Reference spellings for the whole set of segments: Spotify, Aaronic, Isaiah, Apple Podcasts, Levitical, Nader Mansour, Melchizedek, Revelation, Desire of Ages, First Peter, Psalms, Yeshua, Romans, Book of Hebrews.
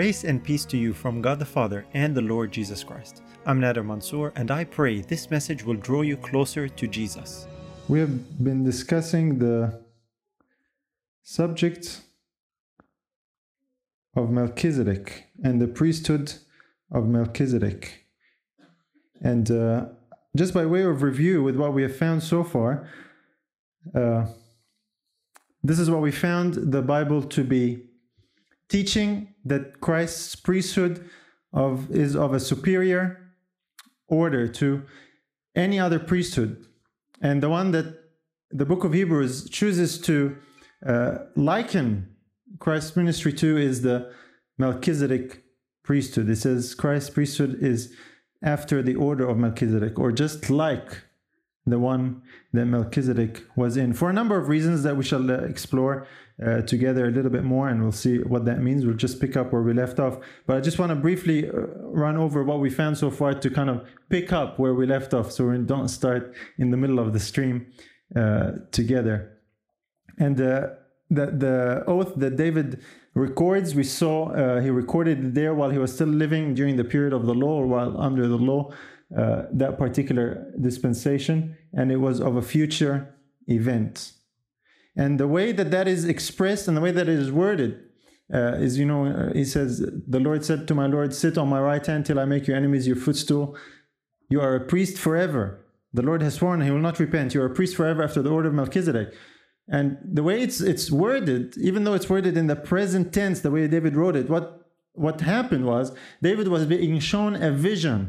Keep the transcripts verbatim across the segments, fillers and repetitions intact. Grace and peace to you from God the Father and the Lord Jesus Christ. I'm Nader Mansour, and I pray this message will draw you closer to Jesus. We have been discussing the subject of Melchizedek and the priesthood of Melchizedek. And uh, just by way of review with what we have found so far, uh, this is what we found the Bible to be teaching, that Christ's priesthood of is of a superior order to any other priesthood. And the one that the Book of Hebrews chooses to uh, liken Christ's ministry to is the Melchizedek priesthood. It says Christ's priesthood is after the order of Melchizedek, or just like the one that Melchizedek was in, for a number of reasons that we shall explore uh, together a little bit more, and we'll see what that means. We'll just pick up where we left off. But I just want to briefly run over what we found so far to kind of pick up where we left off, so we don't start in the middle of the stream uh, together. And uh, the, the oath that David records, we saw uh, he recorded it there while he was still living during the period of the law, or while under the law, Uh, that particular dispensation, and it was of a future event. And the way that that is expressed and the way that it is worded uh, is, you know, he says, the Lord said to my Lord, sit on my right hand till I make your enemies your footstool. You are a priest forever. The Lord has sworn he will not repent. You are a priest forever after the order of Melchizedek. And the way it's it's worded, even though it's worded in the present tense, the way David wrote it, what what happened was David was being shown a vision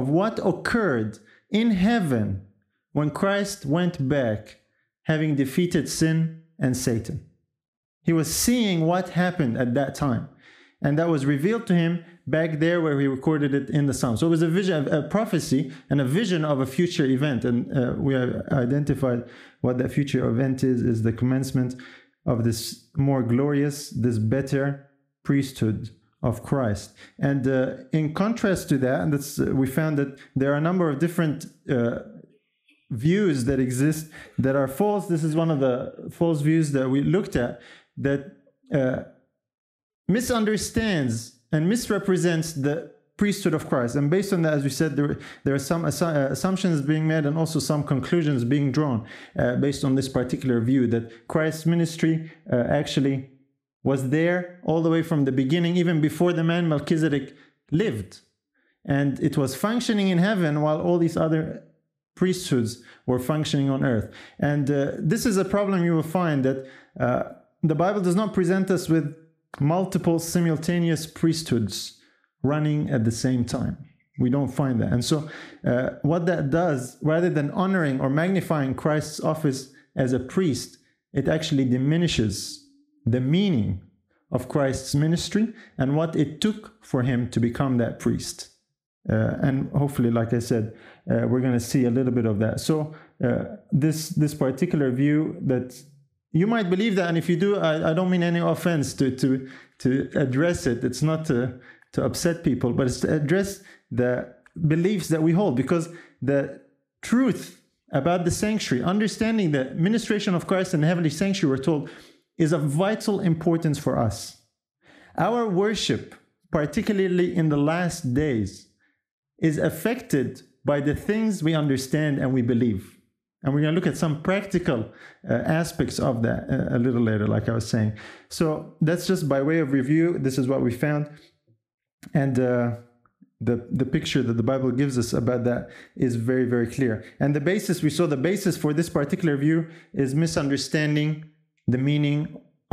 of what occurred in heaven when Christ went back, having defeated sin and Satan. He was seeing what happened at that time, and that was revealed to him back there where he recorded it in the Psalms. So it was a vision, a prophecy, and a vision of a future event, and uh, we have identified what that future event is, is the commencement of this more glorious, this better priesthood of Christ. And uh, in contrast to that, and that's, uh, we found that there are a number of different uh, views that exist that are false. This is one of the false views that we looked at, that uh, misunderstands and misrepresents the priesthood of Christ. And based on that, as we said, there, there are some assu- assumptions being made, and also some conclusions being drawn uh, based on this particular view, that Christ's ministry uh, actually was there all the way from the beginning, even before the man Melchizedek lived. And it was functioning in heaven while all these other priesthoods were functioning on earth. And uh, this is a problem you will find, that uh, the Bible does not present us with multiple simultaneous priesthoods running at the same time. We don't find that. And so uh, what that does, rather than honoring or magnifying Christ's office as a priest, it actually diminishes the meaning of Christ's ministry and what it took for him to become that priest. Uh, and hopefully, like I said, uh, we're going to see a little bit of that. So uh, this this particular view, that you might believe that, and if you do, I, I don't mean any offense to to to address it. It's not to, to upset people, but it's to address the beliefs that we hold, because the truth about the sanctuary, understanding the ministration of Christ in the heavenly sanctuary, we're told, is of vital importance for us. Our worship, particularly in the last days, is affected by the things we understand and we believe. And we're going to look at some practical uh, aspects of that uh, a little later, like I was saying. So that's just by way of review. This is what we found. And uh, the, the picture that the Bible gives us about that is very, very clear. And the basis, we saw the basis for this particular view is misunderstanding the meaning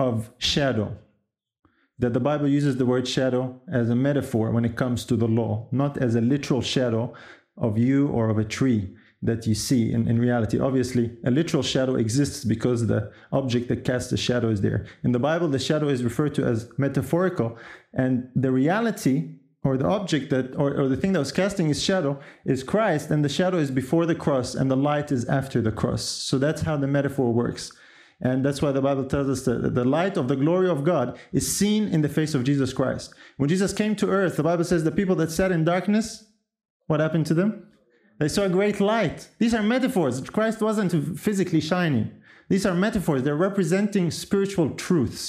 of shadow, that the Bible uses the word shadow as a metaphor when it comes to the law, not as a literal shadow of you or of a tree that you see in, in reality. Obviously, a literal shadow exists because the object that casts the shadow is there. In the Bible, the shadow is referred to as metaphorical, and the reality, or the object that, or, or the thing that was casting his shadow, is Christ, and the shadow is before the cross, and the light is after the cross. So that's how the metaphor works. And that's why the Bible tells us that the light of the glory of God is seen in the face of Jesus Christ. When Jesus came to earth, the Bible says the people that sat in darkness, what happened to them? They saw a great light. These are metaphors. Christ wasn't physically shining. These are metaphors. They're representing spiritual truths.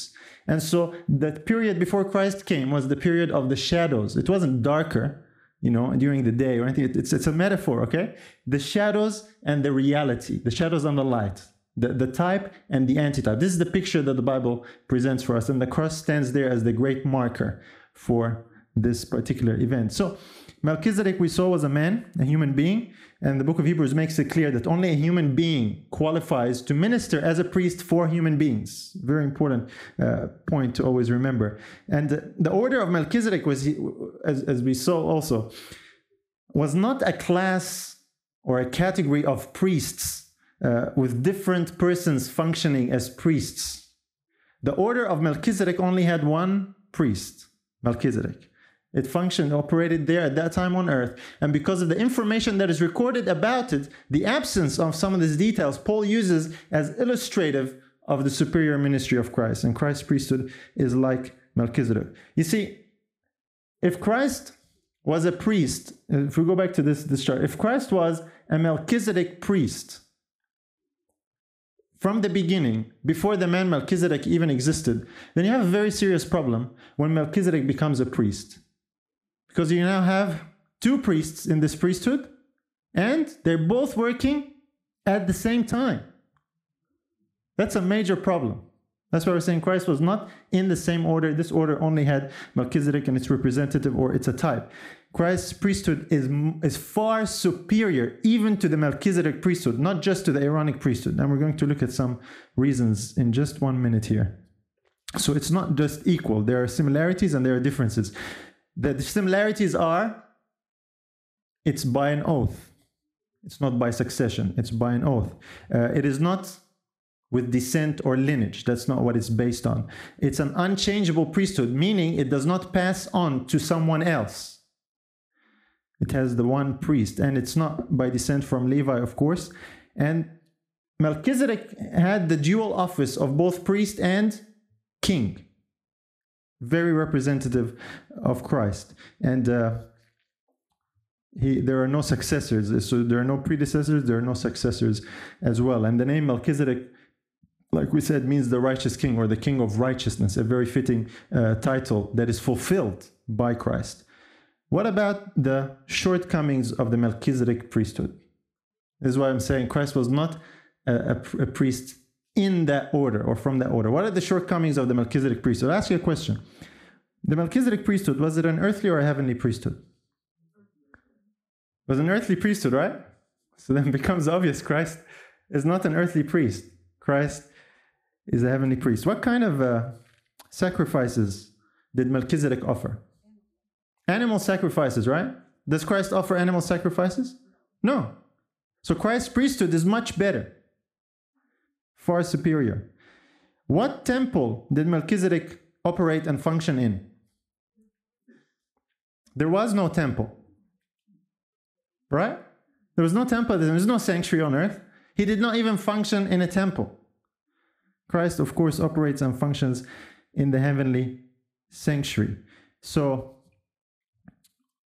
And so that period before Christ came was the period of the shadows. It wasn't darker, you know, during the day or anything. It's, it's a metaphor, okay? The shadows and the reality, the shadows and the light, the, the type and the antitype. This is the picture that the Bible presents for us. And the cross stands there as the great marker for this particular event. So Melchizedek, we saw, was a man, a human being. And the book of Hebrews makes it clear that only a human being qualifies to minister as a priest for human beings. Very important uh, point to always remember. And the order of Melchizedek, was, as, as we saw also, was not a class or a category of priests uh, with different persons functioning as priests. The order of Melchizedek only had one priest, Melchizedek. It functioned, operated there at that time on earth. And because of the information that is recorded about it, the absence of some of these details, Paul uses as illustrative of the superior ministry of Christ. And Christ's priesthood is like Melchizedek. You see, if Christ was a priest, if we go back to this, this chart, if Christ was a Melchizedek priest from the beginning, before the man Melchizedek even existed, then you have a very serious problem when Melchizedek becomes a priest. Because you now have two priests in this priesthood, and they're both working at the same time. That's a major problem. That's why we're saying Christ was not in the same order. This order only had Melchizedek and its representative, or it's a type. Christ's priesthood is, is far superior even to the Melchizedek priesthood, not just to the Aaronic priesthood. And we're going to look at some reasons in just one minute here. So it's not just equal. There are similarities and there are differences. The similarities are, it's by an oath. It's not by succession. It's by an oath. Uh, it is not with descent or lineage. That's not what it's based on. It's an unchangeable priesthood, meaning it does not pass on to someone else. It has the one priest, and it's not by descent from Levi, of course. And Melchizedek had the dual office of both priest and king. Very representative of Christ. And uh, he, there are no successors. So there are no predecessors, there are no successors as well. And the name Melchizedek, like we said, means the righteous king or the king of righteousness, a very fitting uh, title that is fulfilled by Christ. What about the shortcomings of the Melchizedek priesthood? This is why I'm saying Christ was not a, a, a priest in that order or from that order. What are the shortcomings of the Melchizedek priesthood? I'll ask you a question. The Melchizedek priesthood, was it an earthly or a heavenly priesthood? It was an earthly priesthood, right? So then it becomes obvious Christ is not an earthly priest. Christ is a heavenly priest. What kind of uh, sacrifices did Melchizedek offer? Animal sacrifices, right? Does Christ offer animal sacrifices? No. So Christ's priesthood is much better. Far superior. What temple did Melchizedek operate and function in? There was no temple. Right? There was no temple. There was no sanctuary on earth. He did not even function in a temple. Christ, of course, operates and functions in the heavenly sanctuary. So,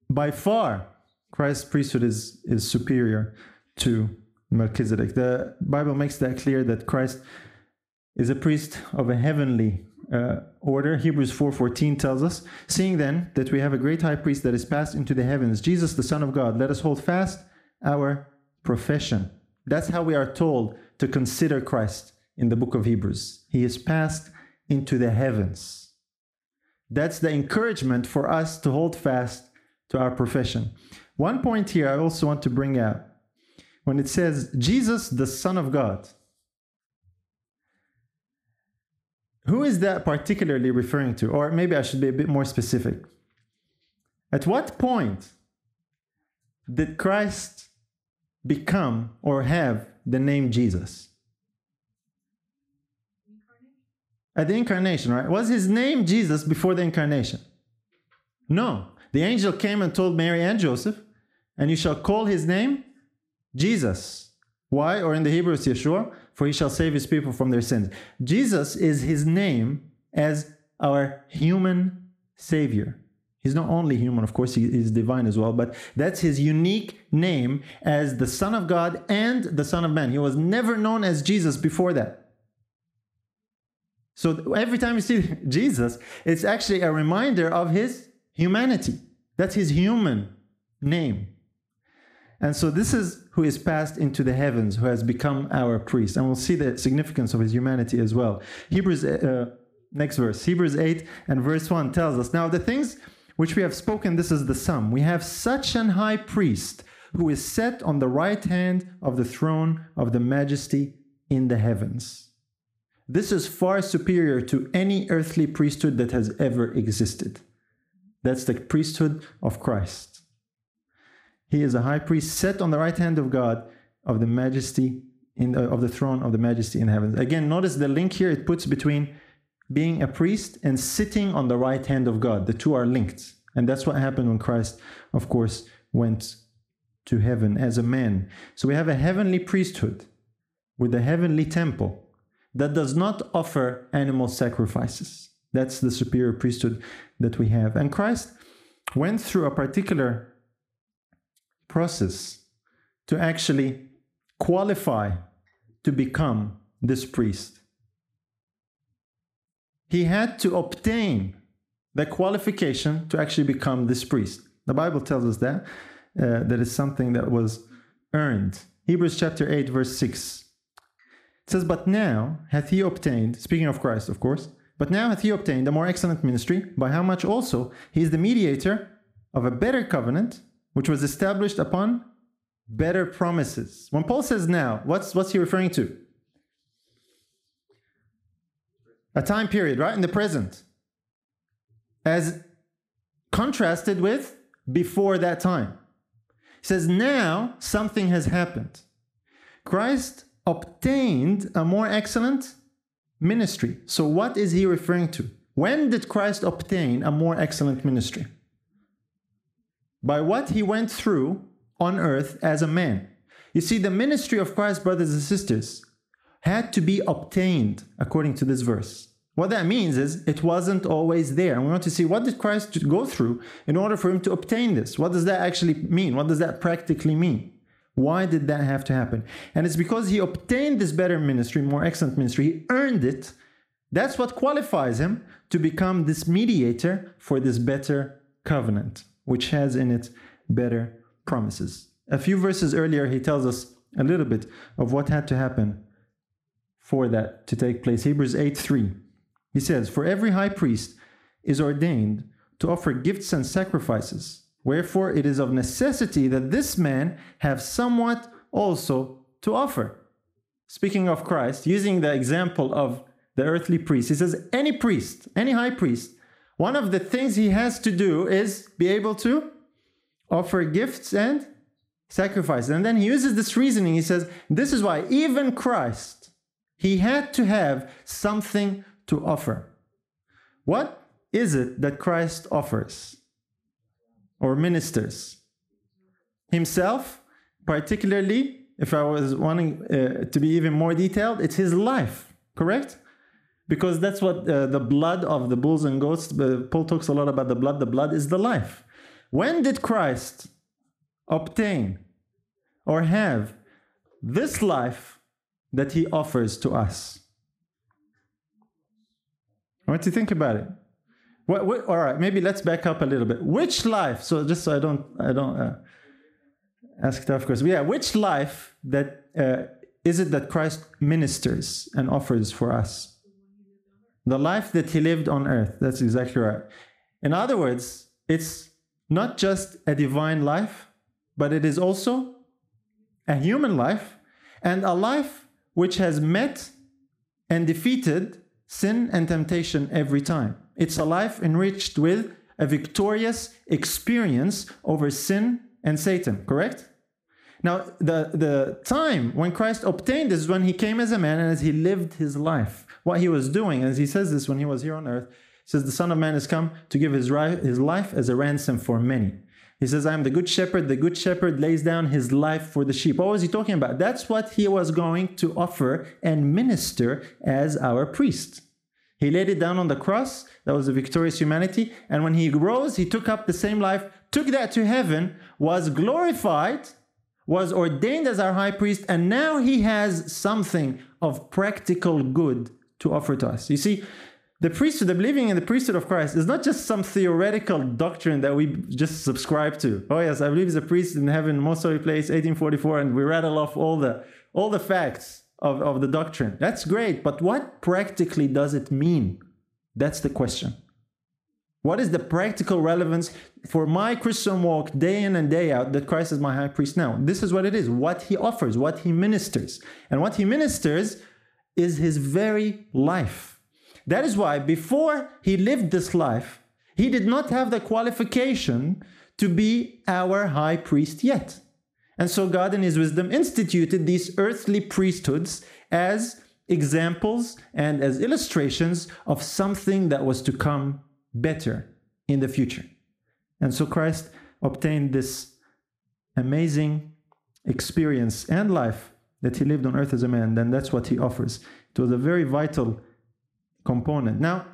by far, Christ's priesthood is, is superior to Melchizedek. The Bible makes that clear that Christ is a priest of a heavenly uh, order. Hebrews four fourteen tells us, seeing then that we have a great high priest that is passed into the heavens, Jesus, the Son of God, let us hold fast our profession. That's how we are told to consider Christ in the book of Hebrews. He is passed into the heavens. That's the encouragement for us to hold fast to our profession. One point here I also want to bring out. When it says, Jesus, the Son of God, who is that particularly referring to? Or maybe I should be a bit more specific. At what point did Christ become or have the name Jesus? At the incarnation, right? Was his name Jesus before the incarnation? No. The angel came and told Mary and Joseph, and you shall call his name Jesus. Why? Or in the Hebrew, it's Yeshua, for he shall save his people from their sins. Jesus is his name as our human savior. He's not only human, of course, he is divine as well, but that's his unique name as the Son of God and the Son of Man. He was never known as Jesus before that. So every time you see Jesus, it's actually a reminder of his humanity. That's his human name. And so this is who is passed into the heavens, who has become our priest. And we'll see the significance of his humanity as well. Hebrews, uh, next verse, Hebrews eight and verse one tells us, now the things which we have spoken, this is the sum. We have such an high priest who is set on the right hand of the throne of the majesty in the heavens. This is far superior to any earthly priesthood that has ever existed. That's the priesthood of Christ. He is a high priest set on the right hand of God, of the majesty, in, uh, of the throne of the majesty in heaven. Again, notice the link here it puts between being a priest and sitting on the right hand of God. The two are linked. And that's what happened when Christ, of course, went to heaven as a man. So we have a heavenly priesthood with a heavenly temple that does not offer animal sacrifices. That's the superior priesthood that we have. And Christ went through a particular process to actually qualify to become this priest. He had to obtain the qualification to actually become this priest. The Bible tells us that. Uh, that is something that was earned. Hebrews chapter eight, verse six. It says, but now hath he obtained, speaking of Christ, of course, but now hath he obtained a more excellent ministry, by how much also he is the mediator of a better covenant, which was established upon better promises. When Paul says now, what's what's he referring to? A time period, right? In the present. As contrasted with before that time. He says now something has happened. Christ obtained a more excellent ministry. So what is he referring to? When did Christ obtain a more excellent ministry? By what he went through on earth as a man. You see, the ministry of Christ, brothers and sisters, had to be obtained according to this verse. What that means is it wasn't always there. And we want to see what did Christ go through in order for him to obtain this. What does that actually mean? What does that practically mean? Why did that have to happen? And it's because he obtained this better ministry, more excellent ministry. He earned it. That's what qualifies him to become this mediator for this better covenant, which has in it better promises. A few verses earlier, he tells us a little bit of what had to happen for that to take place. Hebrews eight three. He says, for every high priest is ordained to offer gifts and sacrifices. Wherefore, it is of necessity that this man have somewhat also to offer. Speaking of Christ, using the example of the earthly priest, he says, any priest, any high priest, one of the things he has to do is be able to offer gifts and sacrifices. And then he uses this reasoning. He says, this is why even Christ, he had to have something to offer. What is it that Christ offers or ministers? Himself, particularly, if I was wanting uh, to be even more detailed, it's his life, correct? Because that's what uh, the blood of the bulls and goats, uh, Paul talks a lot about the blood. The blood is the life. When did Christ obtain or have this life that he offers to us? I want you to think about it. What, what, all right, maybe let's back up a little bit. Which life? So just so I don't, I don't uh, ask tough questions. Yeah, which life that uh, is it that Christ ministers and offers for us? The life that he lived on earth. That's exactly right. In other words, it's not just a divine life, but it is also a human life, and a life which has met and defeated sin and temptation every time. It's a life enriched with a victorious experience over sin and Satan, correct? Now, the, the time when Christ obtained this is when he came as a man and as he lived his life. What he was doing, as he says this when he was here on earth, he says, the Son of Man has come to give his, ri- his life as a ransom for many. He says, I am the good shepherd. The good shepherd lays down his life for the sheep. What was he talking about? That's what he was going to offer and minister as our priest. He laid it down on the cross. That was the victorious humanity. And when he rose, he took up the same life, took that to heaven, was glorified, was ordained as our high priest, and now he has something of practical good to offer to us. You see, the priesthood, the believing in the priesthood of Christ is not just some theoretical doctrine that we just subscribe to. Oh yes, I believe he's a priest in heaven, most holy place, eighteen forty-four, and we rattle off all the all the facts of, of the doctrine. That's great, but what practically does it mean? That's the question. What is the practical relevance for my Christian walk day in and day out that Christ is my high priest now? This is what it is, what he offers, what he ministers. And what he ministers is his very life. That is why before he lived this life, he did not have the qualification to be our high priest yet. And so God in his wisdom instituted these earthly priesthoods as examples and as illustrations of something that was to come better in the future. And so Christ obtained this amazing experience and life that he lived on earth as a man, and that's what he offers. It was a very vital component. Now,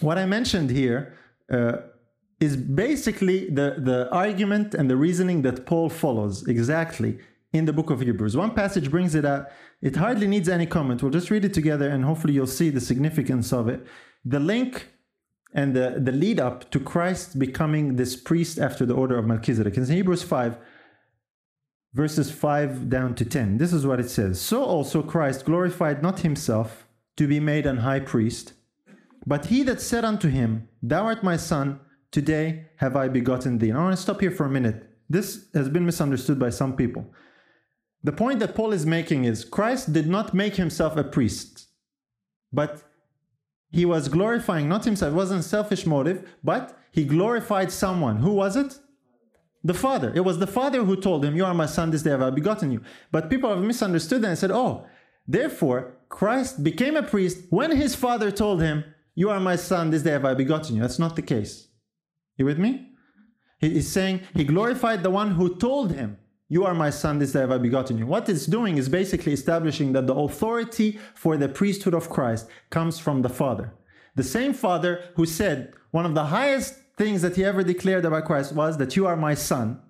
what I mentioned here uh, is basically the, the argument and the reasoning that Paul follows exactly in the book of Hebrews. One passage brings it out. It hardly needs any comment. We'll just read it together and hopefully you'll see the significance of it. The link and the, the lead up to Christ becoming this priest after the order of Melchizedek. It's in Hebrews five, verses five down to ten. This is what it says. So also Christ glorified not himself to be made an high priest, but he that said unto him, Thou art my son, today have I begotten thee. And I want to stop here for a minute. This has been misunderstood by some people. The point that Paul is making is Christ did not make himself a priest, but he was glorifying, not himself, it wasn't selfish motive, but he glorified someone. Who was it? The Father. It was the Father who told him, You are my son, this day have I begotten you. But people have misunderstood that and said, Oh, therefore, Christ became a priest when his Father told him, You are my son, this day have I begotten you. That's not the case. You with me? He is saying he glorified the one who told him, You are my son, this day have I begotten you. What it's doing is basically establishing that the authority for the priesthood of Christ comes from the Father. The same Father who said one of the highest things that he ever declared about Christ was that you are my son.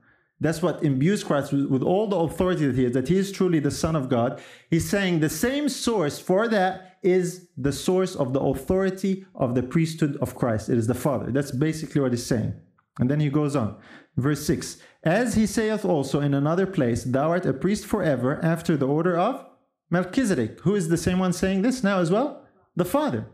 That's what imbues Christ with all the authority that he is, that he is truly the Son of God. He's saying the same source for that is the source of the authority of the priesthood of Christ. It is the Father. That's basically what he's saying. And then he goes on. Verse six, As he saith also in another place, Thou art a priest forever after the order of Melchizedek. Who is the same one saying this now as well? The Father.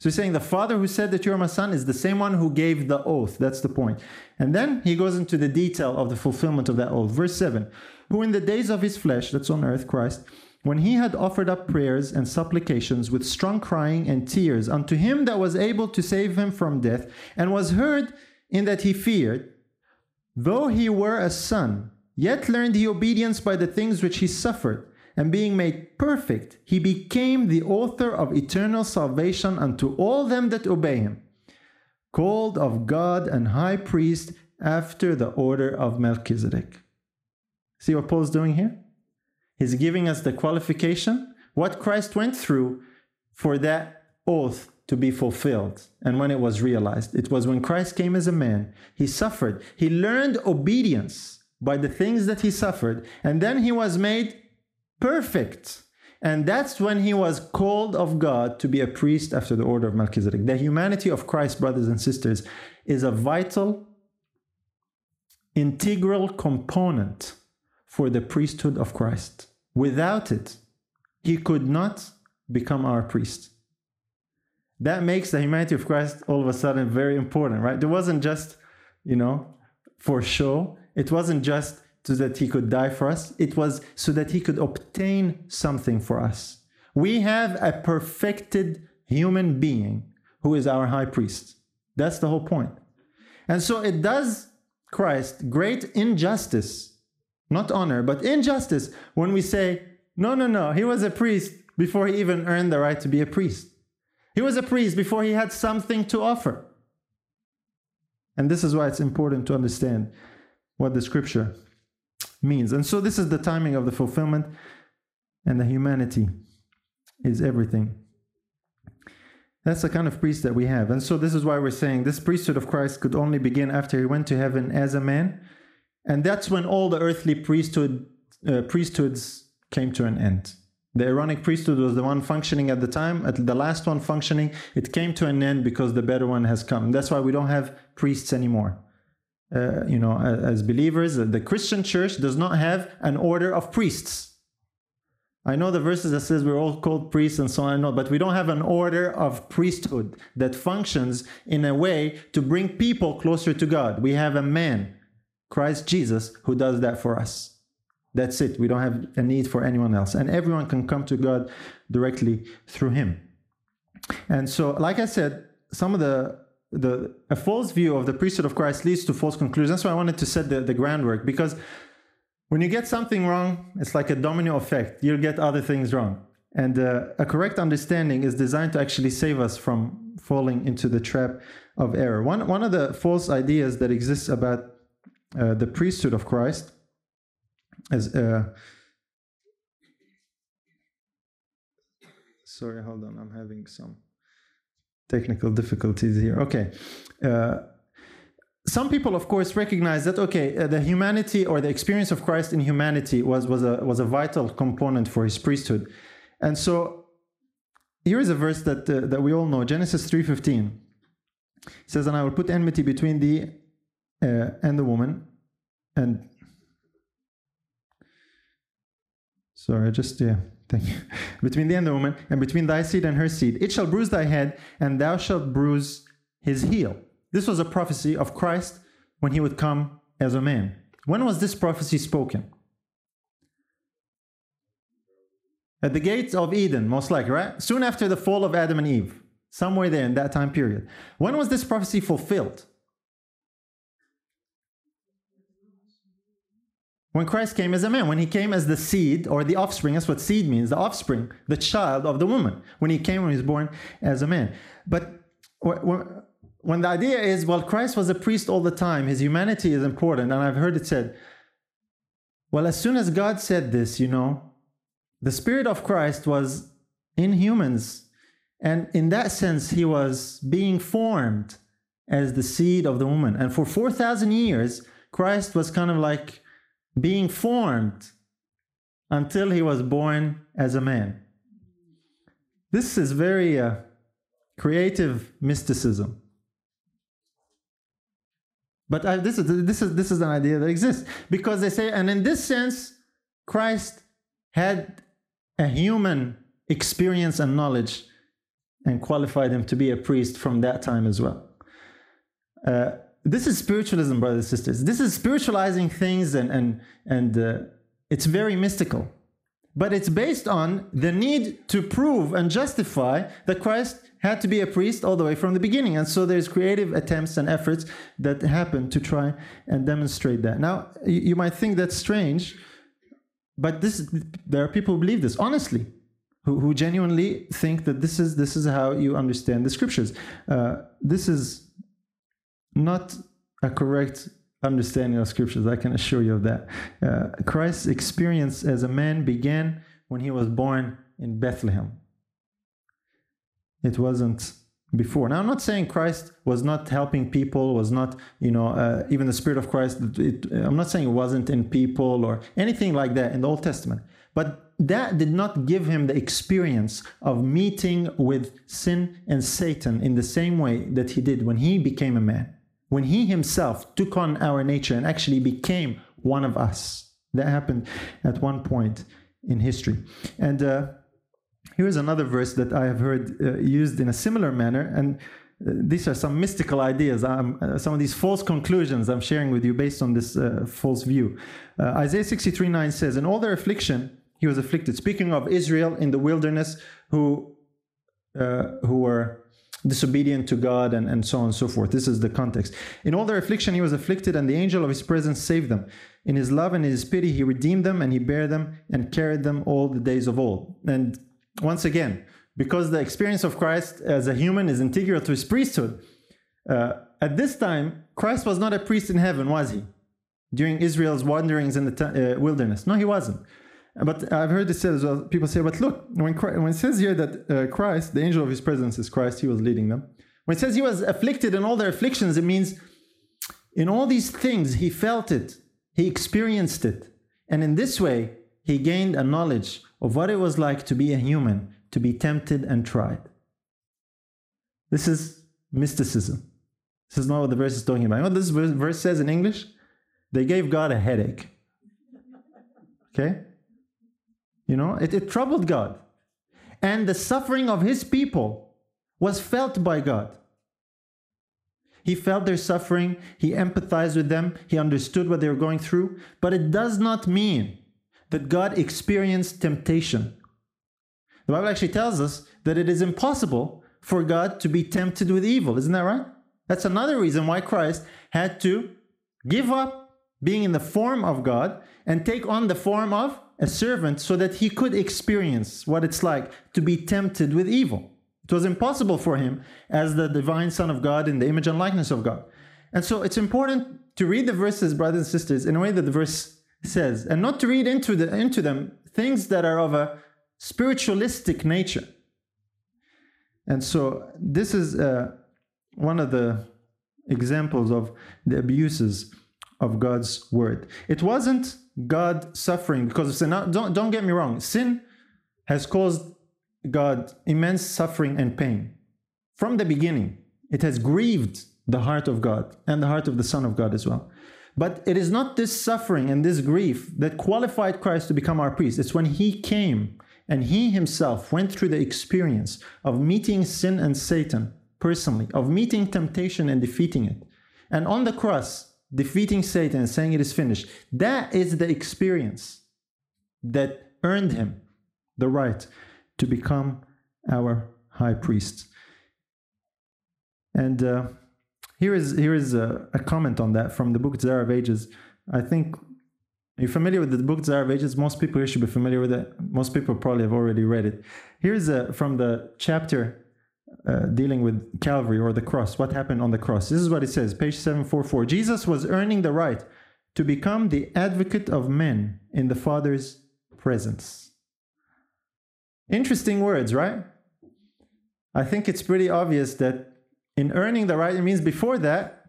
So he's saying the Father who said that you are my son is the same one who gave the oath. That's the point. And then he goes into the detail of the fulfillment of that oath. Verse seven, who in the days of his flesh, that's on earth, Christ, when he had offered up prayers and supplications with strong crying and tears unto him that was able to save him from death, and was heard in that he feared, though he were a son, yet learned he obedience by the things which he suffered. And being made perfect, he became the author of eternal salvation unto all them that obey him, called of God and high priest after the order of Melchizedek. See what Paul's doing here? He's giving us the qualification, what Christ went through for that oath to be fulfilled. And when it was realized, it was when Christ came as a man, he suffered. He learned obedience by the things that he suffered. And then he was made perfect. And that's when he was called of God to be a priest after the order of Melchizedek. The humanity of Christ, brothers and sisters, is a vital, integral component for the priesthood of Christ. Without it, he could not become our priest. That makes the humanity of Christ all of a sudden very important, right? It wasn't just, you know, for show. It wasn't just so that he could die for us. It was so that he could obtain something for us. We have a perfected human being who is our high priest. That's the whole point. And so it does Christ great injustice, not honor, but injustice when we say, no, no, no, he was a priest before he even earned the right to be a priest. He was a priest before he had something to offer. And this is why it's important to understand what the scripture means. And so this is the timing of the fulfillment, and the humanity is everything. That's the kind of priest that we have. And so this is why we're saying this priesthood of Christ could only begin after he went to heaven as a man, and that's when all the earthly priesthood uh, priesthoods came to an end. The Aaronic priesthood was the one functioning at the time, at the last one functioning. It came to an end because the better one has come. That's why we don't have priests anymore. Uh, you know, as believers, the Christian church does not have an order of priests. I know the verses that says we're all called priests and so on, and on, but we don't have an order of priesthood that functions in a way to bring people closer to God. We have a man, Christ Jesus, who does that for us. That's it. We don't have a need for anyone else. And everyone can come to God directly through him. And so, like I said, some of the, the a false view of the priesthood of Christ leads to false conclusions. That's why I wanted to set the, the groundwork. Because when you get something wrong, it's like a domino effect. You'll get other things wrong. And uh, a correct understanding is designed to actually save us from falling into the trap of error. One, one of the false ideas that exists about uh, the priesthood of Christ As uh, sorry, hold on, I'm having some technical difficulties here. Okay, uh, some people, of course, recognize that okay, uh, the humanity or the experience of Christ in humanity was was a was a vital component for his priesthood, and so here is a verse that uh, that we all know, Genesis three fifteen. It says, "And I will put enmity between thee uh, and the woman, and." Sorry, just, yeah, thank you. Between thee and the woman, and between thy seed and her seed, it shall bruise thy head, and thou shalt bruise his heel. This was a prophecy of Christ when he would come as a man. When was this prophecy spoken? At the gates of Eden, most likely, right? Soon after the fall of Adam and Eve, somewhere there in that time period. When was this prophecy fulfilled? When Christ came as a man, when he came as the seed or the offspring, that's what seed means, the offspring, the child of the woman. When he came, when he was born as a man. But when the idea is, well, Christ was a priest all the time, his humanity is important, and I've heard it said, well, as soon as God said this, you know, the Spirit of Christ was in humans, and in that sense, he was being formed as the seed of the woman. And for four thousand years, Christ was kind of like being formed until he was born as a man. This is very uh, creative mysticism. But I, this is this is this is an idea that exists because they say, and in this sense, Christ had a human experience and knowledge, and qualified him to be a priest from that time as well. Uh, This is spiritualism, brothers and sisters. This is spiritualizing things, and and and uh, it's very mystical. But it's based on the need to prove and justify that Christ had to be a priest all the way from the beginning. And so there's creative attempts and efforts that happen to try and demonstrate that. Now, you, you might think that's strange, but this there are people who believe this, honestly, who, who genuinely think that this is, this is how you understand the scriptures. Uh, this is... not a correct understanding of scriptures, I can assure you of that. Uh, Christ's experience as a man began when he was born in Bethlehem. It wasn't before. Now, I'm not saying Christ was not helping people, was not, you know, uh, even the Spirit of Christ, it, I'm not saying it wasn't in people or anything like that in the Old Testament. But that did not give him the experience of meeting with sin and Satan in the same way that he did when he became a man. When he himself took on our nature and actually became one of us. That happened at one point in history. And uh, here is another verse that I have heard uh, used in a similar manner. And uh, these are some mystical ideas, um, uh, some of these false conclusions I'm sharing with you based on this uh, false view. Uh, Isaiah sixty-three nine says, "In all their affliction he was afflicted." Speaking of Israel in the wilderness who, uh, who were... disobedient to God, and, and so on and so forth. This is the context. "In all their affliction he was afflicted, and the angel of his presence saved them. In his love and his pity he redeemed them, and he bare them and carried them all the days of old." And once again, because the experience of Christ as a human is integral to his priesthood, uh, at this time, Christ was not a priest in heaven, was he? During Israel's wanderings in the t- uh, wilderness. No, he wasn't. But I've heard this said as well, people say, but look, when, Christ, when it says here that uh, Christ, the angel of his presence is Christ, he was leading them. When it says he was afflicted in all their afflictions, it means in all these things, he felt it, he experienced it. And in this way, he gained a knowledge of what it was like to be a human, to be tempted and tried. This is mysticism. This is not what the verse is talking about. You know what this verse says in English? They gave God a headache. Okay? You know, it, it troubled God. And the suffering of his people was felt by God. He felt their suffering. He empathized with them. He understood what they were going through. But it does not mean that God experienced temptation. The Bible actually tells us that it is impossible for God to be tempted with evil. Isn't that right? That's another reason why Christ had to give up being in the form of God and take on the form of a servant so that he could experience what it's like to be tempted with evil. It was impossible for him as the divine Son of God in the image and likeness of God. And so it's important to read the verses, brothers and sisters, in a way that the verse says, and not to read into, the, into them things that are of a spiritualistic nature. And so this is uh, one of the examples of the abuses of God's word. It wasn't God suffering because of sin. Now, don't, don't get me wrong. Sin has caused God immense suffering and pain. From the beginning, it has grieved the heart of God and the heart of the Son of God as well. But it is not this suffering and this grief that qualified Christ to become our priest. It's when he came and he himself went through the experience of meeting sin and Satan personally, of meeting temptation and defeating it. And on the cross, defeating Satan and saying it is finished. That is the experience that earned him the right to become our high priest. And uh, here is here is a, a comment on that from the book Desire of Ages. I think you're familiar with the book Desire of Ages. Most people here should be familiar with it. Most people probably have already read it. Here's a, from the chapter uh, dealing with Calvary or the cross. What happened on the cross? This is what it says, page seven forty-four. Jesus was earning the right to become the advocate of men in the Father's presence. Interesting words, right? I think it's pretty obvious that in earning the right, it means before that,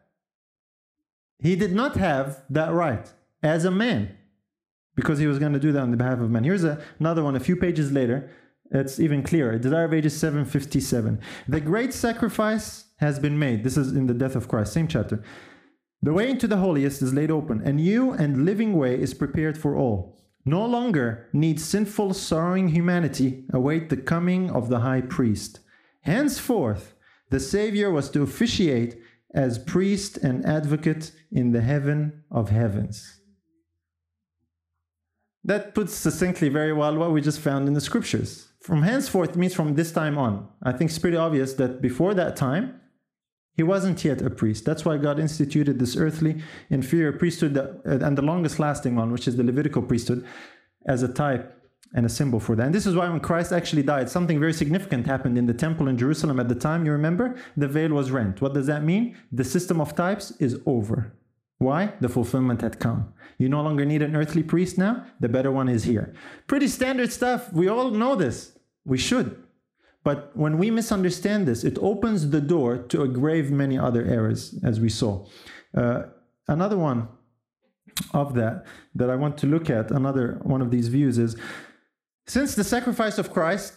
he did not have that right as a man because he was going to do that on the behalf of men. Here's a, another one a few pages later. It's even clearer. Desire of Ages seven fifty-seven. The great sacrifice has been made. This is in the death of Christ, same chapter. The way into the holiest is laid open. A new and living way is prepared for all. No longer need sinful, sorrowing humanity await the coming of the high priest. Henceforth, the Savior was to officiate as priest and advocate in the heaven of heavens. That puts succinctly very well what we just found in the scriptures. From henceforth means from this time on. I think it's pretty obvious that before that time, he wasn't yet a priest. That's why God instituted this earthly, inferior priesthood and the longest lasting one, which is the Levitical priesthood, as a type and a symbol for that. And this is why when Christ actually died, something very significant happened in the temple in Jerusalem at the time. You remember? The veil was rent. What does that mean? The system of types is over. Why? The fulfillment had come. You no longer need an earthly priest now. The better one is here. Pretty standard stuff. We all know this. We should. But when we misunderstand this, it opens the door to a grave many other errors, as we saw. Uh, another one of that, that I want to look at, another one of these views is, since the sacrifice of Christ,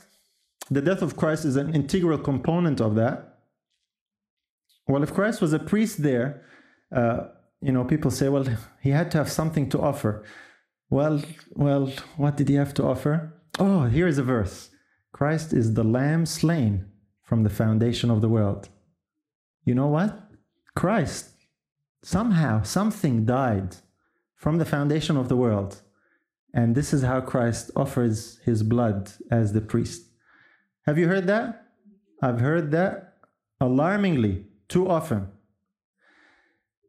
the death of Christ is an integral component of that, well, if Christ was a priest there, uh, you know, people say, well, he had to have something to offer. Well, well, what did he have to offer? Oh, here is a verse. Christ is the Lamb slain from the foundation of the world. You know what? Christ, somehow, something died from the foundation of the world. And this is how Christ offers his blood as the priest. Have you heard that? I've heard that alarmingly, too often.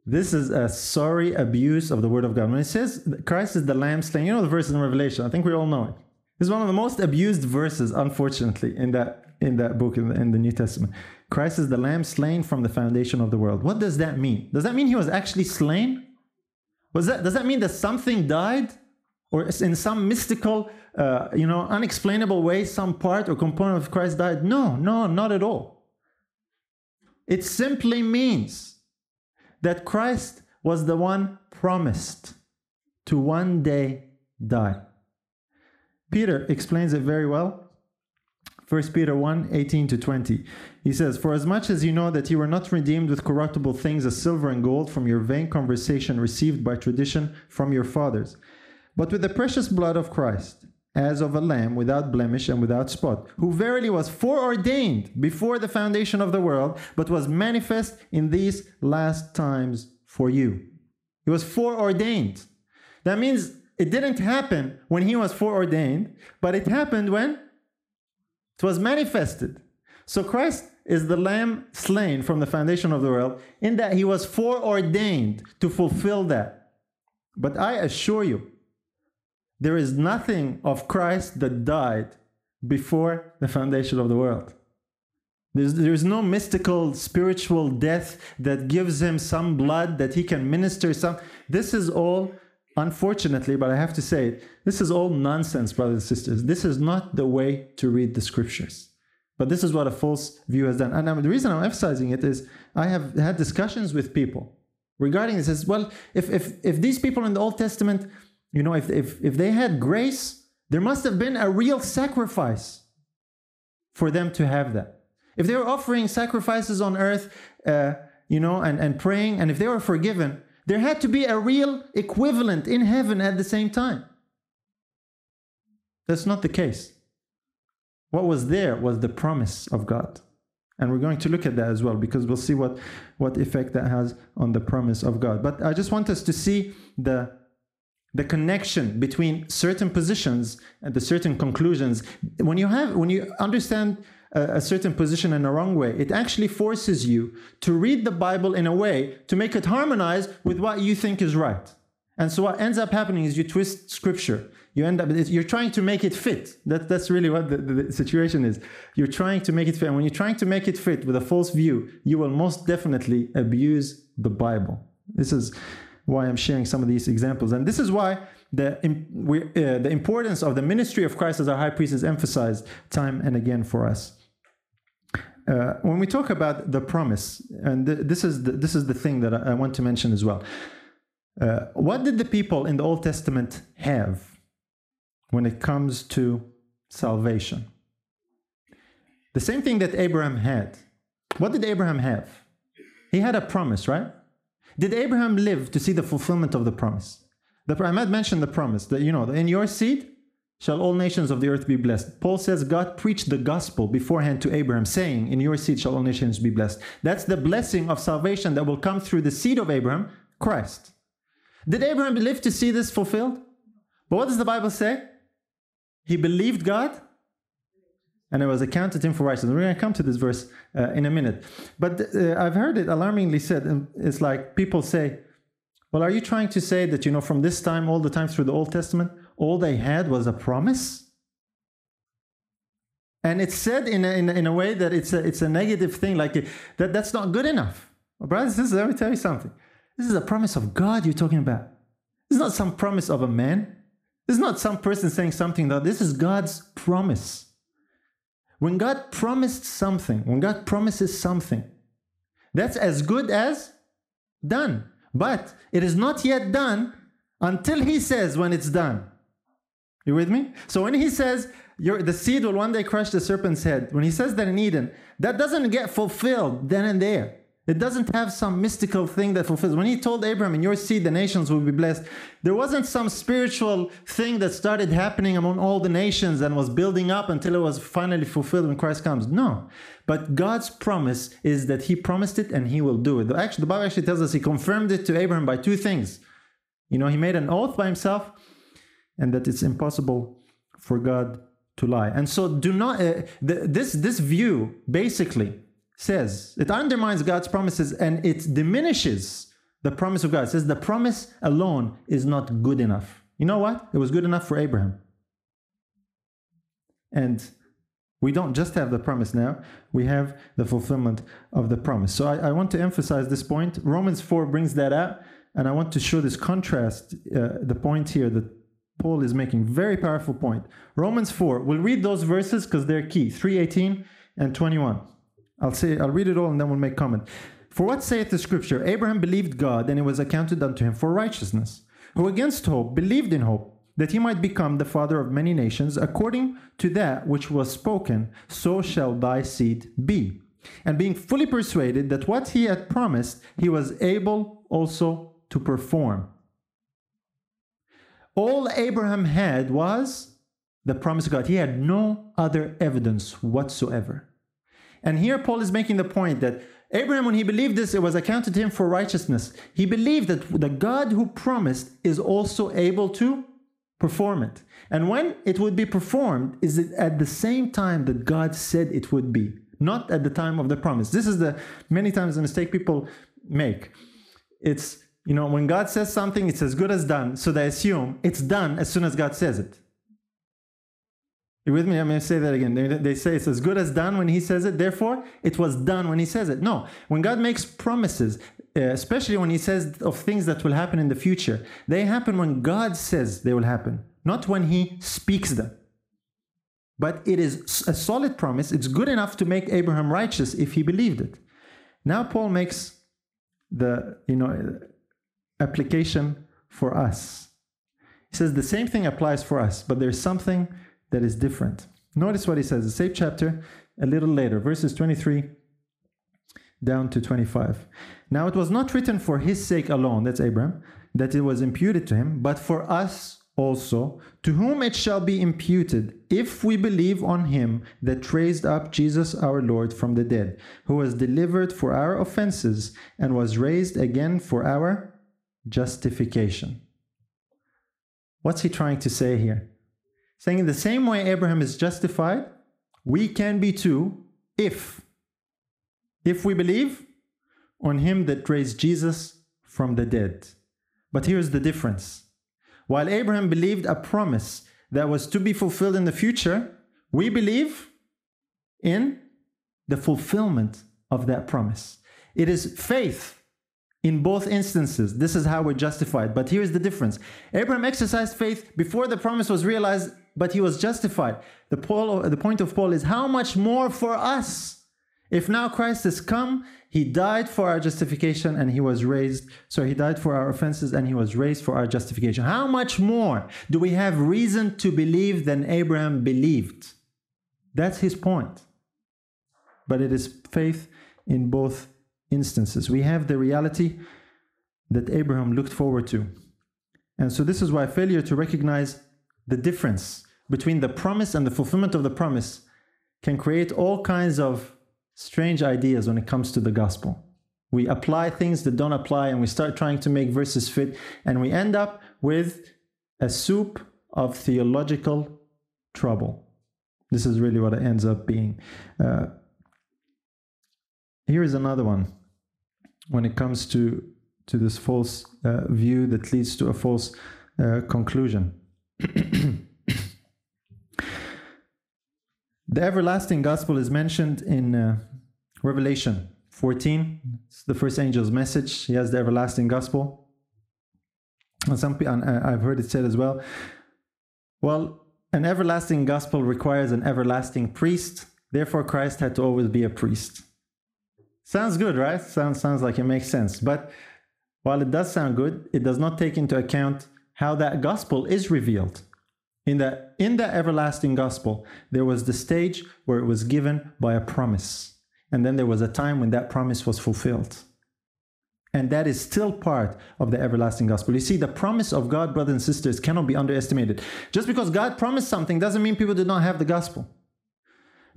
This is a sorry abuse of the word of God. When it says Christ is the Lamb slain, you know the verse in Revelation, I think we all know it. This is one of the most abused verses, unfortunately, in that in that book, in the, in the New Testament. Christ is the Lamb slain from the foundation of the world. What does that mean? Does that mean he was actually slain? Was that, does that mean that something died? Or in some mystical, uh, you know, unexplainable way, some part or component of Christ died? No, no, not at all. It simply means that Christ was the one promised to one day die. Peter explains it very well. First Peter one, eighteen to twenty. He says, "For as much as you know that you were not redeemed with corruptible things as silver and gold from your vain conversation received by tradition from your fathers, but with the precious blood of Christ, as of a lamb without blemish and without spot, who verily was foreordained before the foundation of the world, but was manifest in these last times for you." He was foreordained. That means it didn't happen when he was foreordained, but it happened when it was manifested. So Christ is the lamb slain from the foundation of the world, in that he was foreordained to fulfill that. But I assure you, there is nothing of Christ that died before the foundation of the world. There's, there's no mystical spiritual death that gives him some blood that he can minister some. This is all, unfortunately, but I have to say it, this is all nonsense, brothers and sisters. This is not the way to read the scriptures. But this is what a false view has done. And I'm, the reason I'm emphasizing it is I have had discussions with people regarding this. As well, if, if, if these people in the Old Testament, you know, if, if, if they had grace, there must have been a real sacrifice for them to have that. If they were offering sacrifices on earth, uh, you know, and, and praying, and if they were forgiven, there had to be a real equivalent in heaven at the same time. That's not the case. What was there was the promise of God. And we're going to look at that as well, because we'll see what, what effect that has on the promise of God. But I just want us to see the The connection between certain positions and the certain conclusions. When you have, when you understand a, a certain position in a wrong way, it actually forces you to read the Bible in a way to make it harmonize with what you think is right. And so what ends up happening is you twist scripture. You end up, you're trying to make it fit. That, that's really what the, the, the situation is. You're trying to make it fit. And when you're trying to make it fit with a false view, you will most definitely abuse the Bible. This is why I'm sharing some of these examples. And this is why the, um, we, uh, the importance of the ministry of Christ as our high priest is emphasized time and again for us. Uh, when we talk about the promise, and th- this is the, this is the thing that I, I want to mention as well. Uh, what did the people in the Old Testament have when it comes to salvation? The same thing that Abraham had. What did Abraham have? He had a promise, right? Did Abraham live to see the fulfillment of the promise? The, I might mention the promise that, you know, in your seed shall all nations of the earth be blessed. Paul says God preached the gospel beforehand to Abraham, saying, in your seed shall all nations be blessed. That's the blessing of salvation that will come through the seed of Abraham, Christ. Did Abraham live to see this fulfilled? But what does the Bible say? He believed God, and it was accounted him for righteousness. We're going to come to this verse uh, in a minute. But uh, I've heard it alarmingly said, and it's like people say, well, are you trying to say that, you know, from this time, all the time through the Old Testament, all they had was a promise? And it's said in a, in a, in a way that it's a, it's a negative thing, like that that's not good enough. Well, brothers and sisters, let me tell you something. This is a promise of God you're talking about. It's not some promise of a man. It's not some person saying something, though. This is God's promise. When God promised something, when God promises something, that's as good as done. But it is not yet done until he says when it's done. You with me? So when he says your, the seed will one day crush the serpent's head, when he says that in Eden, that doesn't get fulfilled then and there. It doesn't have some mystical thing that fulfills. When he told Abraham, in your seed the nations will be blessed, there wasn't some spiritual thing that started happening among all the nations and was building up until it was finally fulfilled when Christ comes. No. But God's promise is that he promised it and he will do it. Actually, the Bible actually tells us he confirmed it to Abraham by two things. You know, he made an oath by himself, and that it's impossible for God to lie. And so do not, uh, th- this, this view basically says, it undermines God's promises and it diminishes the promise of God. It says the promise alone is not good enough. You know what? It was good enough for Abraham. And we don't just have the promise now, we have the fulfillment of the promise. So I, I want to emphasize this point. Romans four brings that up, and I want to show this contrast, uh, the point here that Paul is making. Very powerful point. Romans four, we'll read those verses because they're key, three eighteen and twenty-one. I'll say, I'll read it all and then we'll make comment. For what saith the scripture? Abraham believed God, and it was accounted unto him for righteousness. Who against hope believed in hope, that he might become the father of many nations, according to that which was spoken, so shall thy seed be. And being fully persuaded that what he had promised, he was able also to perform. All Abraham had was the promise of God. He had no other evidence whatsoever. And here Paul is making the point that Abraham, when he believed this, it was accounted to him for righteousness. He believed that the God who promised is also able to perform it. And when it would be performed, is it at the same time that God said it would be, not at the time of the promise. This is the many times the mistake people make. It's, you know, when God says something, it's as good as done. So they assume it's done as soon as God says it. You with me? I'm going to say that again. They, they say it's as good as done when he says it. Therefore, it was done when he says it. No, when God makes promises, especially when he says of things that will happen in the future, they happen when God says they will happen, not when he speaks them. But it is a solid promise. It's good enough to make Abraham righteous if he believed it. Now Paul makes the, you know, application for us. He says the same thing applies for us, but there's something that is different. Notice what he says, the same chapter, a little later, verses twenty-three down to twenty-five. Now it was not written for his sake alone, that's Abraham, that it was imputed to him, but for us also, to whom it shall be imputed, if we believe on him that raised up Jesus our Lord from the dead, who was delivered for our offenses and was raised again for our justification. What's he trying to say here? Saying in the same way Abraham is justified, we can be too if, if we believe on him that raised Jesus from the dead. But here's the difference. While Abraham believed a promise that was to be fulfilled in the future, we believe in the fulfillment of that promise. It is faith in both instances. This is how we're justified. But here's the difference. Abraham exercised faith before the promise was realized, but he was justified. The, Paul, the point of Paul is how much more for us. If now Christ has come, he died for our justification and he was raised. So he died for our offenses and he was raised for our justification. How much more do we have reason to believe than Abraham believed? That's his point. But it is faith in both instances. We have the reality that Abraham looked forward to. And so this is why failure to recognize the difference between the promise and the fulfillment of the promise can create all kinds of strange ideas when it comes to the gospel. We apply things that don't apply and we start trying to make verses fit and we end up with a soup of theological trouble. This is really what it ends up being. Uh, here is another one when it comes to, to this false uh, view that leads to a false uh, conclusion. The everlasting gospel is mentioned in uh, Revelation fourteen. It's the first angel's message. He has the everlasting gospel. And some people, and I've heard it said as well. Well, an everlasting gospel requires an everlasting priest. Therefore, Christ had to always be a priest. Sounds good, right? Sounds sounds like it makes sense. But while it does sound good, it does not take into account how that gospel is revealed. In the, in the everlasting gospel, there was the stage where it was given by a promise. And then there was a time when that promise was fulfilled. And that is still part of the everlasting gospel. You see, the promise of God, brothers and sisters, cannot be underestimated. Just because God promised something doesn't mean people did not have the gospel.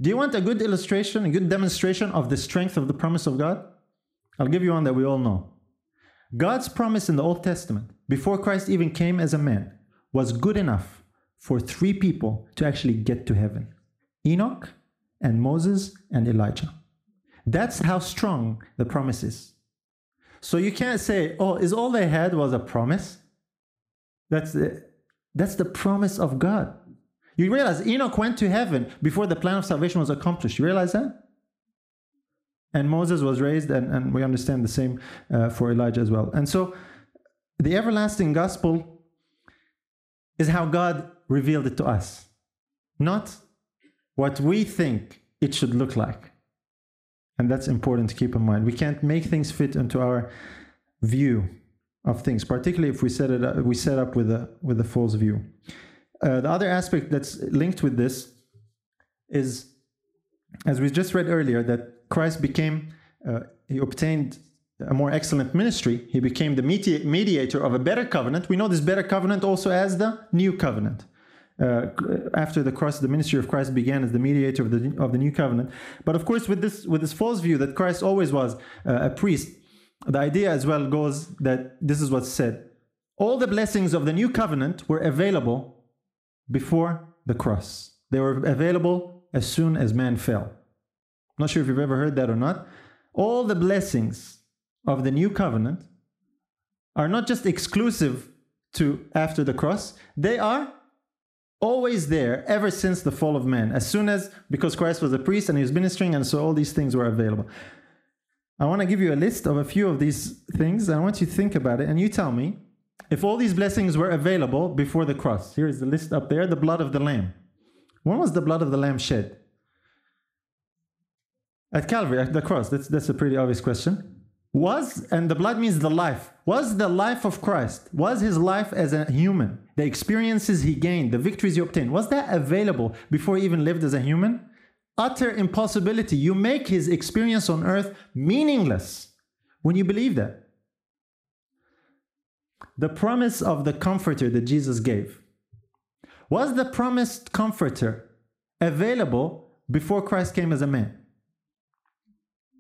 Do you want a good illustration, a good demonstration of the strength of the promise of God? I'll give you one that we all know. God's promise in the Old Testament, before Christ even came as a man, was good enough for three people to actually get to heaven. Enoch and Moses and Elijah. That's how strong the promise is. So you can't say, oh, is all they had was a promise? That's the, that's the promise of God. You realize Enoch went to heaven before the plan of salvation was accomplished. You realize that? And Moses was raised, and, and we understand the same uh, for Elijah as well. And so the everlasting gospel is how God revealed it to us, not what we think it should look like. And that's important to keep in mind. We can't make things fit into our view of things, particularly if we set it up, we set up with a with a false view. Uh, the other aspect that's linked with this is, as we just read earlier, that Christ became, uh, he obtained a more excellent ministry. He became the medi- mediator of a better covenant. We know this better covenant also as the new covenant. Uh, after the cross, the ministry of Christ began as the mediator of the of the new covenant. But of course, with this with this false view that Christ always was uh, a priest, the idea as well goes that this is what's said: all the blessings of the new covenant were available before the cross. They were available as soon as man fell. I'm not sure if you've ever heard that or not. All the blessings of the new covenant are not just exclusive to after the cross, they are always there ever since the fall of man. As soon as, because Christ was a priest and he was ministering, and so all these things were available. I want to give you a list of a few of these things. I want you to think about it, and you tell me if all these blessings were available before the cross. Here is the list up there: the blood of the Lamb. When was the blood of the Lamb shed? At Calvary, at the cross. That's that's a pretty obvious question. Was, and the blood means the life, was the life of Christ, was his life as a human, the experiences he gained, the victories he obtained, was that available before he even lived as a human? Utter impossibility. You make his experience on earth meaningless when you believe that. The promise of the Comforter that Jesus gave. Was the promised Comforter available before Christ came as a man?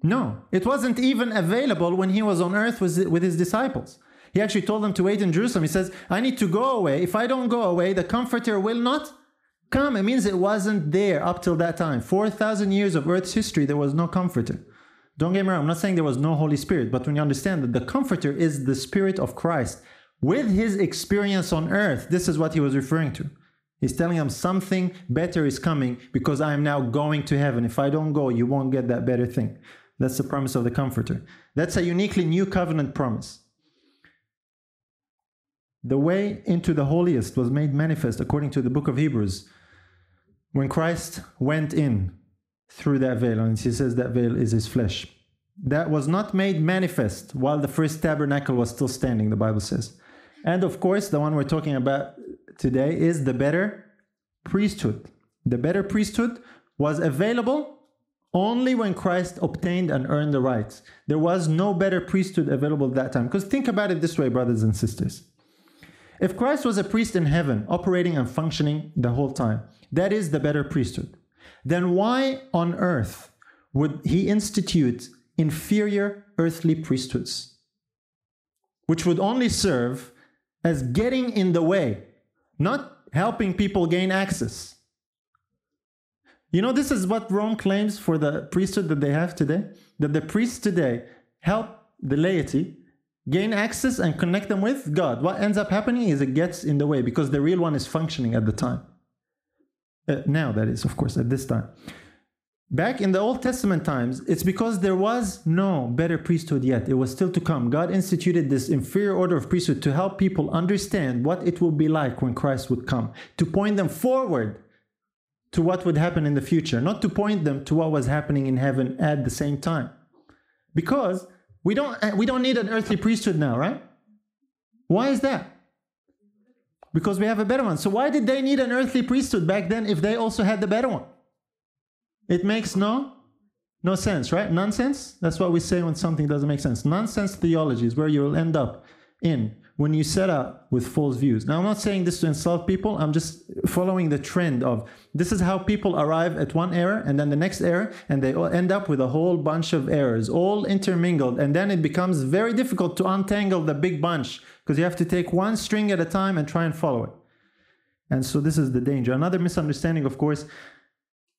No, it wasn't even available when he was on earth with his disciples. He actually told them to wait in Jerusalem. He says, I need to go away. If I don't go away, the Comforter will not come. It means it wasn't there up till that time. four thousand years of earth's history, there was no Comforter. Don't get me wrong, I'm not saying there was no Holy Spirit, but when you understand that the Comforter is the Spirit of Christ, with his experience on earth, this is what he was referring to. He's telling them something better is coming because I am now going to heaven. If I don't go, you won't get that better thing. That's the promise of the Comforter. That's a uniquely new covenant promise. The way into the holiest was made manifest according to the Book of Hebrews when Christ went in through that veil, and he says that veil is his flesh. That was not made manifest while the first tabernacle was still standing, the Bible says. And of course, the one we're talking about today is the better priesthood. The better priesthood was available only when Christ obtained and earned the rights. There was no better priesthood available at that time. Because think about it this way, brothers and sisters. If Christ was a priest in heaven, operating and functioning the whole time, that is the better priesthood. Then why on earth would he institute inferior earthly priesthoods, which would only serve as getting in the way, not helping people gain access? You know, this is what Rome claims for the priesthood that they have today, that the priests today help the laity gain access and connect them with God. What ends up happening is it gets in the way because the real one is functioning at the time. Uh, now, that is, of course, at this time. Back in the Old Testament times, it's because there was no better priesthood yet. It was still to come. God instituted this inferior order of priesthood to help people understand what it will be like when Christ would come, to point them forward to what would happen in the future, not to point them to what was happening in heaven at the same time. Because we don't we don't need an earthly priesthood now, right? Why is that? Because we have a better one. So why did they need an earthly priesthood back then if they also had the better one? It makes no, no sense, right? Nonsense? That's what we say when something doesn't make sense. Nonsense theology is where you'll end up in when you set up with false views. Now, I'm not saying this to insult people. I'm just following the trend of this is how people arrive at one error and then the next error, and they end up with a whole bunch of errors, all intermingled. And then it becomes very difficult to untangle the big bunch because you have to take one string at a time and try and follow it. And so this is the danger. Another misunderstanding, of course,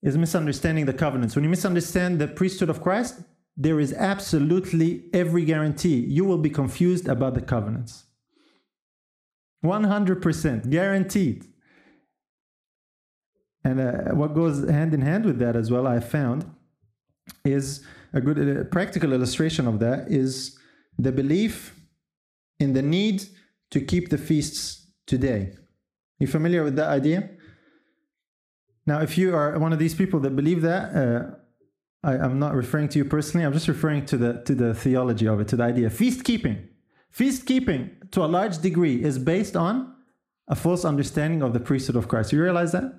is misunderstanding the covenants. When you misunderstand the priesthood of Christ, there is absolutely every guarantee you will be confused about the covenants. one hundred percent guaranteed. And uh, what goes hand in hand with that as well, I found, is a good uh, practical illustration of that is the belief in the need to keep the feasts today. You familiar with that idea? Now, if you are one of these people that believe that, uh, I, I'm not referring to you personally. I'm just referring to the to the theology of it, to the idea. Feast keeping. Feast-keeping, to a large degree, is based on a false understanding of the priesthood of Christ. You realize that?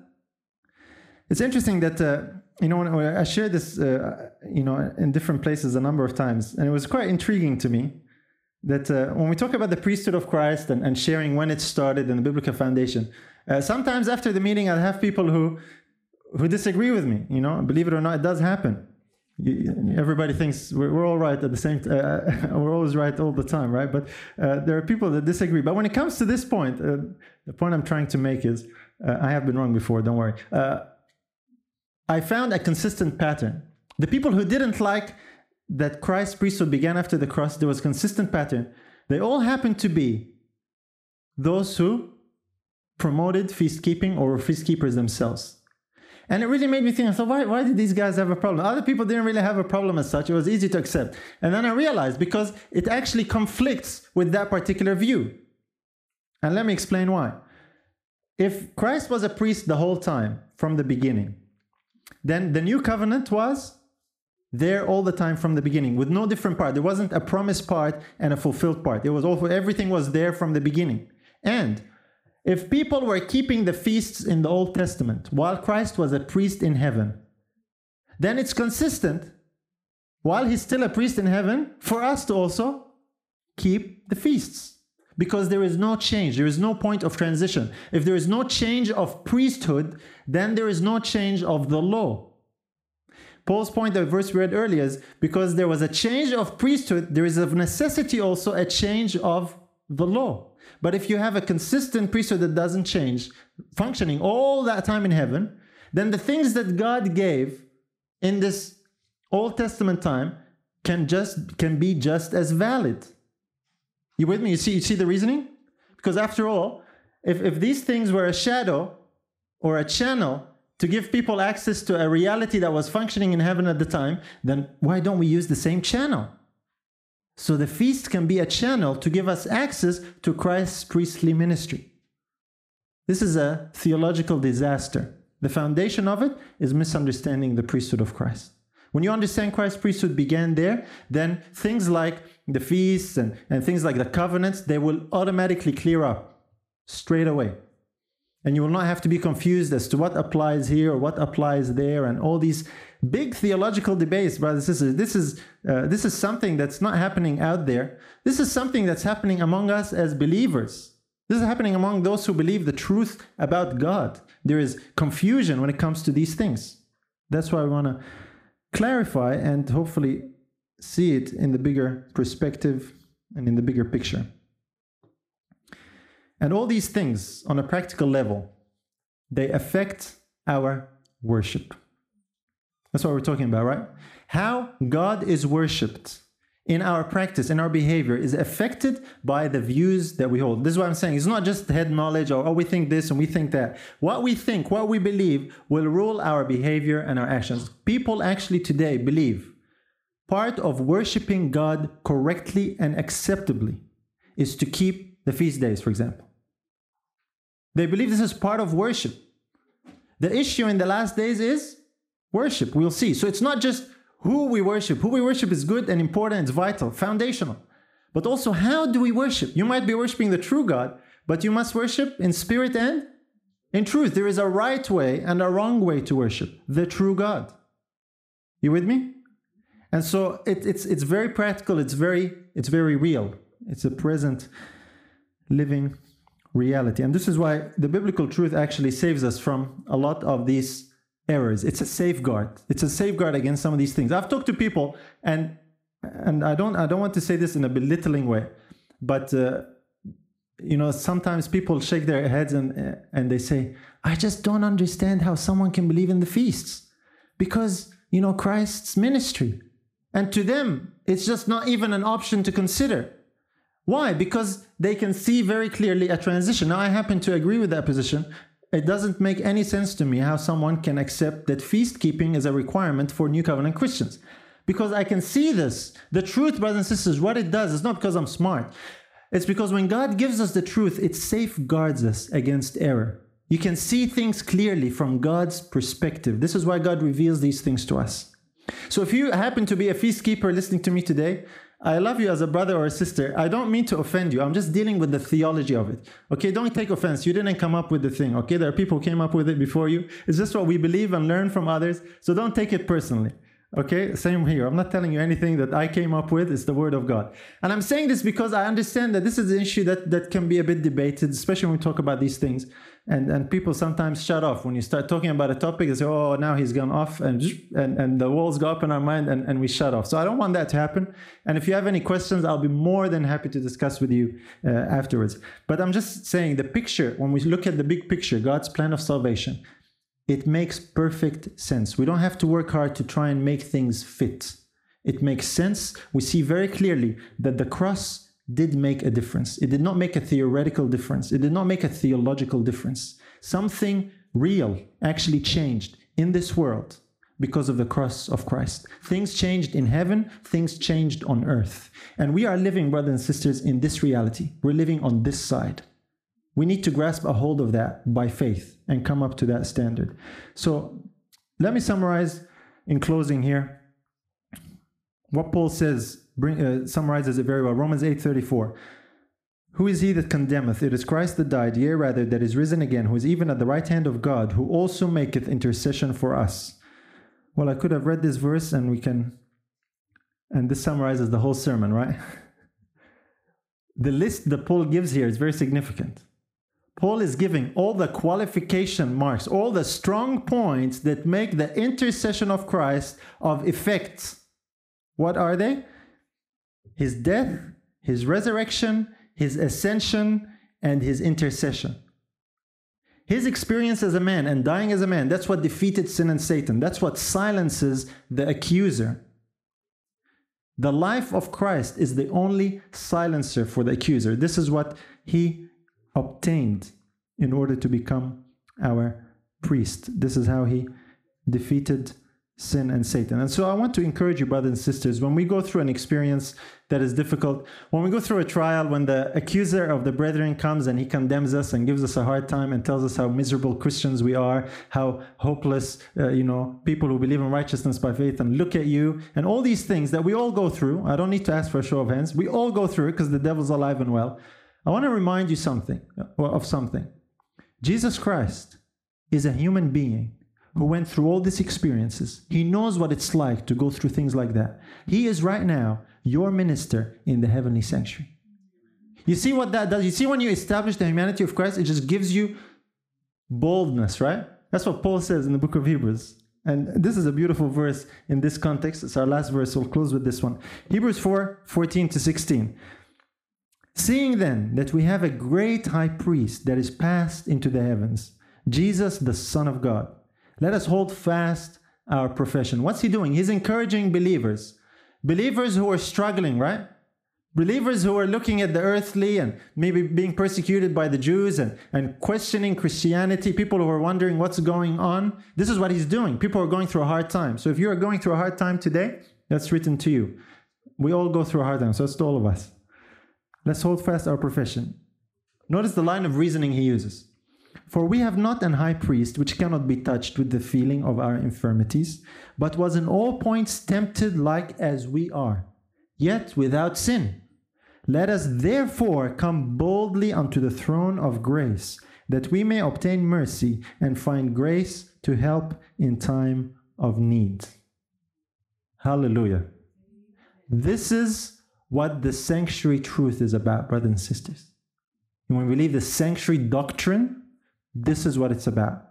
It's interesting that, uh, you know, when I shared this, uh, you know, in different places a number of times, and it was quite intriguing to me that uh, when we talk about the priesthood of Christ and, and sharing when it started and the biblical foundation, uh, sometimes after the meeting, I'll have people who who disagree with me, you know, believe it or not, it does happen. You, everybody thinks we're, we're all right at the same time. Uh, we're always right all the time, right? But uh, there are people that disagree. But when it comes to this point, uh, the point I'm trying to make is, uh, I have been wrong before, don't worry. Uh, I found a consistent pattern. The people who didn't like that Christ's priesthood began after the cross, there was a consistent pattern. They all happened to be those who promoted feast-keeping or feast-keepers themselves. And it really made me think, I thought, why, why did these guys have a problem? Other people didn't really have a problem as such. It was easy to accept. And then I realized, because it actually conflicts with that particular view. And let me explain why. If Christ was a priest the whole time, from the beginning, then the new covenant was there all the time from the beginning, with no different part. There wasn't a promised part and a fulfilled part. It was all, everything was there from the beginning. And if people were keeping the feasts in the Old Testament while Christ was a priest in heaven, then it's consistent, while he's still a priest in heaven, for us to also keep the feasts. Because there is no change. There is no point of transition. If there is no change of priesthood, then there is no change of the law. Paul's point, the verse we read earlier, is because there was a change of priesthood, there is of necessity also a change of the law. But if you have a consistent priesthood that doesn't change, functioning all that time in heaven, then the things that God gave in this Old Testament time can just can be just as valid. You with me? You see, you see the reasoning? Because after all, if, if these things were a shadow or a channel to give people access to a reality that was functioning in heaven at the time, then why don't we use the same channel? So the feast can be a channel to give us access to Christ's priestly ministry. This is a theological disaster. The foundation of it is misunderstanding the priesthood of Christ. When you understand Christ's priesthood began there, then things like the feasts and, and things like the covenants, they will automatically clear up straight away. And you will not have to be confused as to what applies here or what applies there and all these big theological debates, brothers and sisters. This is, uh, this is something that's not happening out there. This is something that's happening among us as believers. This is happening among those who believe the truth about God. There is confusion when it comes to these things. That's why we want to clarify and hopefully see it in the bigger perspective and in the bigger picture. And all these things, on a practical level, they affect our worship. That's what we're talking about, right? How God is worshipped in our practice, in our behavior, is affected by the views that we hold. This is what I'm saying. It's not just head knowledge or, oh, we think this and we think that. What we think, what we believe, will rule our behavior and our actions. People actually today believe part of worshiping God correctly and acceptably is to keep the feast days, for example. They believe this is part of worship. The issue in the last days is worship, we'll see. So it's not just who we worship. Who we worship is good and important, it's vital, foundational. But also, how do we worship? You might be worshiping the true God, but you must worship in spirit and in truth. There is a right way and a wrong way to worship the true God. You with me? And so it, it's it's very practical, it's very, it's very real. It's a present living reality. And this is why the biblical truth actually saves us from a lot of these errors. It's a safeguard. It's a safeguard against some of these things. I've talked to people, and and I don't I don't want to say this in a belittling way, but uh, you know, sometimes people shake their heads and and they say, I just don't understand how someone can believe in the feasts, because, you know, Christ's ministry. And to them, it's just not even an option to consider. Why? Because they can see very clearly a transition. Now, I happen to agree with that position. It doesn't make any sense to me how someone can accept that feast-keeping is a requirement for New Covenant Christians. Because I can see this. The truth, brothers and sisters, what it does, it's not because I'm smart. It's because when God gives us the truth, it safeguards us against error. You can see things clearly from God's perspective. This is why God reveals these things to us. So if you happen to be a feast-keeper listening to me today, I love you as a brother or a sister. I don't mean to offend you. I'm just dealing with the theology of it. Okay, don't take offense. You didn't come up with the thing. Okay, there are people who came up with it before you. It's just what we believe and learn from others. So don't take it personally. Okay, same here. I'm not telling you anything that I came up with. It's the word of God. And I'm saying this because I understand that this is an issue that, that can be a bit debated, especially when we talk about these things. And and people sometimes shut off. When you start talking about a topic, they say, oh, now he's gone off, and and, and the walls go up in our mind, and, and we shut off. So I don't want that to happen. And if you have any questions, I'll be more than happy to discuss with you uh, afterwards. But I'm just saying the picture, when we look at the big picture, God's plan of salvation, it makes perfect sense. We don't have to work hard to try and make things fit. It makes sense. We see very clearly that the cross did make a difference. It did not make a theoretical difference. It did not make a theological difference. Something real actually changed in this world because of the cross of Christ. Things changed in heaven. Things changed on earth. And we are living, brothers and sisters, in this reality. We're living on this side. We need to grasp a hold of that by faith and come up to that standard. So let me summarize in closing here. What Paul says bring, uh, summarizes it very well. Romans eight thirty-four. Who is he that condemneth? It is Christ that died, yea, rather, that is risen again, who is even at the right hand of God, who also maketh intercession for us. Well, I could have read this verse and we can, and this summarizes the whole sermon, right? The list that Paul gives here is very significant. Paul is giving all the qualification marks, all the strong points that make the intercession of Christ of effect. What are they? His death, his resurrection, his ascension, and his intercession. His experience as a man and dying as a man, that's what defeated sin and Satan. That's what silences the accuser. The life of Christ is the only silencer for the accuser. This is what he obtained in order to become our priest. This is how he defeated sin and Satan. And so I want to encourage you, brothers and sisters, when we go through an experience that is difficult, when we go through a trial, when the accuser of the brethren comes and he condemns us and gives us a hard time and tells us how miserable Christians we are, how hopeless, uh, you know, people who believe in righteousness by faith, and look at you, and all these things that we all go through. I don't need to ask for a show of hands. We all go through it because the devil's alive and well. I want to remind you something, of something. Jesus Christ is a human being who went through all these experiences. He knows what it's like to go through things like that. He is right now your minister in the heavenly sanctuary. You see what that does? You see, when you establish the humanity of Christ, it just gives you boldness, right? That's what Paul says in the book of Hebrews. And this is a beautiful verse in this context. It's our last verse. We'll close with this one. Hebrews four, fourteen to sixteen. Seeing then that we have a great high priest that is passed into the heavens, Jesus, the Son of God, let us hold fast our profession. What's he doing? He's encouraging believers. Believers who are struggling, right? Believers who are looking at the earthly and maybe being persecuted by the Jews and, and questioning Christianity. People who are wondering what's going on. This is what he's doing. People are going through a hard time. So if you are going through a hard time today, that's written to you. We all go through a hard time. So it's to all of us. Let's hold fast our profession. Notice the line of reasoning he uses. For we have not an high priest which cannot be touched with the feeling of our infirmities, but was in all points tempted like as we are, yet without sin. Let us therefore come boldly unto the throne of grace, that we may obtain mercy and find grace to help in time of need. Hallelujah. This is what the sanctuary truth is about, brothers and sisters. And when we leave the sanctuary doctrine, this is what it's about.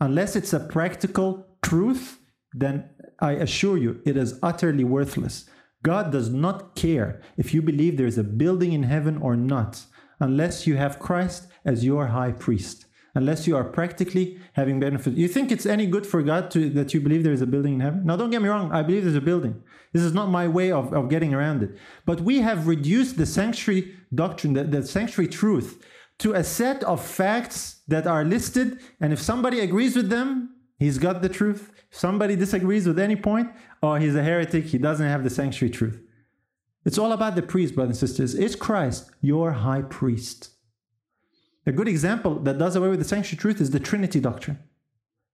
Unless it's a practical truth, then I assure you, it is utterly worthless. God does not care if you believe there is a building in heaven or not, unless you have Christ as your high priest, unless you are practically having benefit. You think it's any good for God to, that you believe there is a building in heaven? Now, don't get me wrong. I believe there's a building. This is not my way of, of getting around it. But we have reduced the sanctuary doctrine, the, the sanctuary truth, to a set of facts that are listed. And if somebody agrees with them, he's got the truth. If somebody disagrees with any point, oh, he's a heretic. He doesn't have the sanctuary truth. It's all about the priest, brothers and sisters. Is Christ your high priest? A good example that does away with the sanctuary truth is the Trinity doctrine.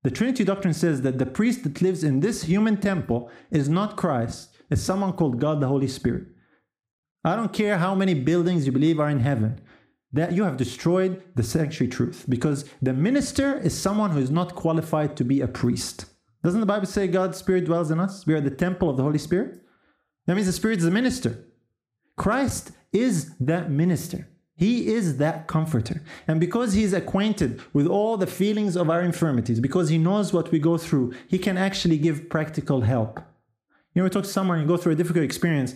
The Trinity doctrine says that the priest that lives in this human temple is not Christ. It's someone called God the Holy Spirit. I don't care how many buildings you believe are in heaven, that you have destroyed the sanctuary truth, because the minister is someone who is not qualified to be a priest. Doesn't the Bible say God's Spirit dwells in us? We are the temple of the Holy Spirit. That means the Spirit is the minister. Christ is that minister. He is that comforter. And because he is acquainted with all the feelings of our infirmities, because he knows what we go through, he can actually give practical help. You know, we talk to someone and go through a difficult experience,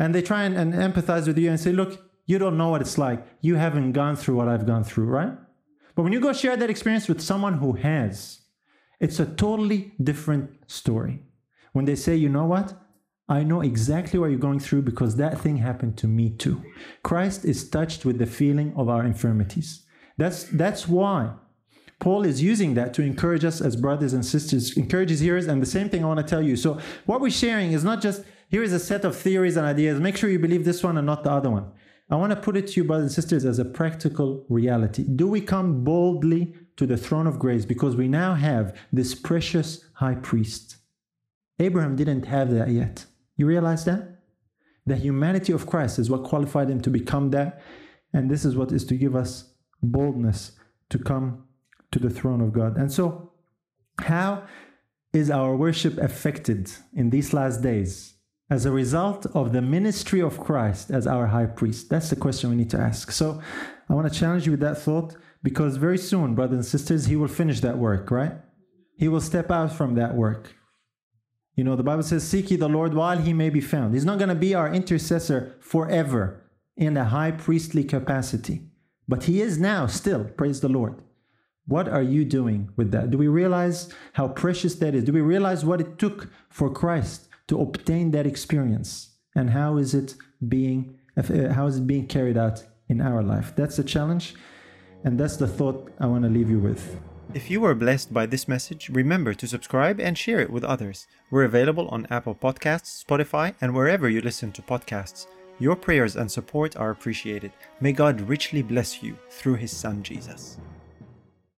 and they try and, and empathize with you and say, look, you don't know what it's like. You haven't gone through what I've gone through, right? But when you go share that experience with someone who has, it's a totally different story. When they say, you know what? I know exactly what you're going through because that thing happened to me too. Christ is touched with the feeling of our infirmities. That's, that's why Paul is using that to encourage us as brothers and sisters, encourage his hearers, and the same thing I want to tell you. So what we're sharing is not just, here is a set of theories and ideas, make sure you believe this one and not the other one. I want to put it to you, brothers and sisters, as a practical reality. Do we come boldly to the throne of grace because we now have this precious high priest? Abraham didn't have that yet. You realize that? The humanity of Christ is what qualified him to become that. And this is what is to give us boldness to come to the throne of God. And so, how is our worship affected in these last days as a result of the ministry of Christ as our high priest? That's the question we need to ask. So, I want to challenge you with that thought, because very soon, brothers and sisters, he will finish that work, right? He will step out from that work. You know, the Bible says, seek ye the Lord while he may be found. He's not going to be our intercessor forever in a high priestly capacity. But he is now still, praise the Lord. What are you doing with that? Do we realize how precious that is? Do we realize what it took for Christ to obtain that experience? And how is it being, how is it being carried out in our life? That's the challenge. And that's the thought I want to leave you with. If you were blessed by this message, remember to subscribe and share it with others. We're available on Apple Podcasts, Spotify, and wherever you listen to podcasts. Your prayers and support are appreciated. May God richly bless you through His Son, Jesus.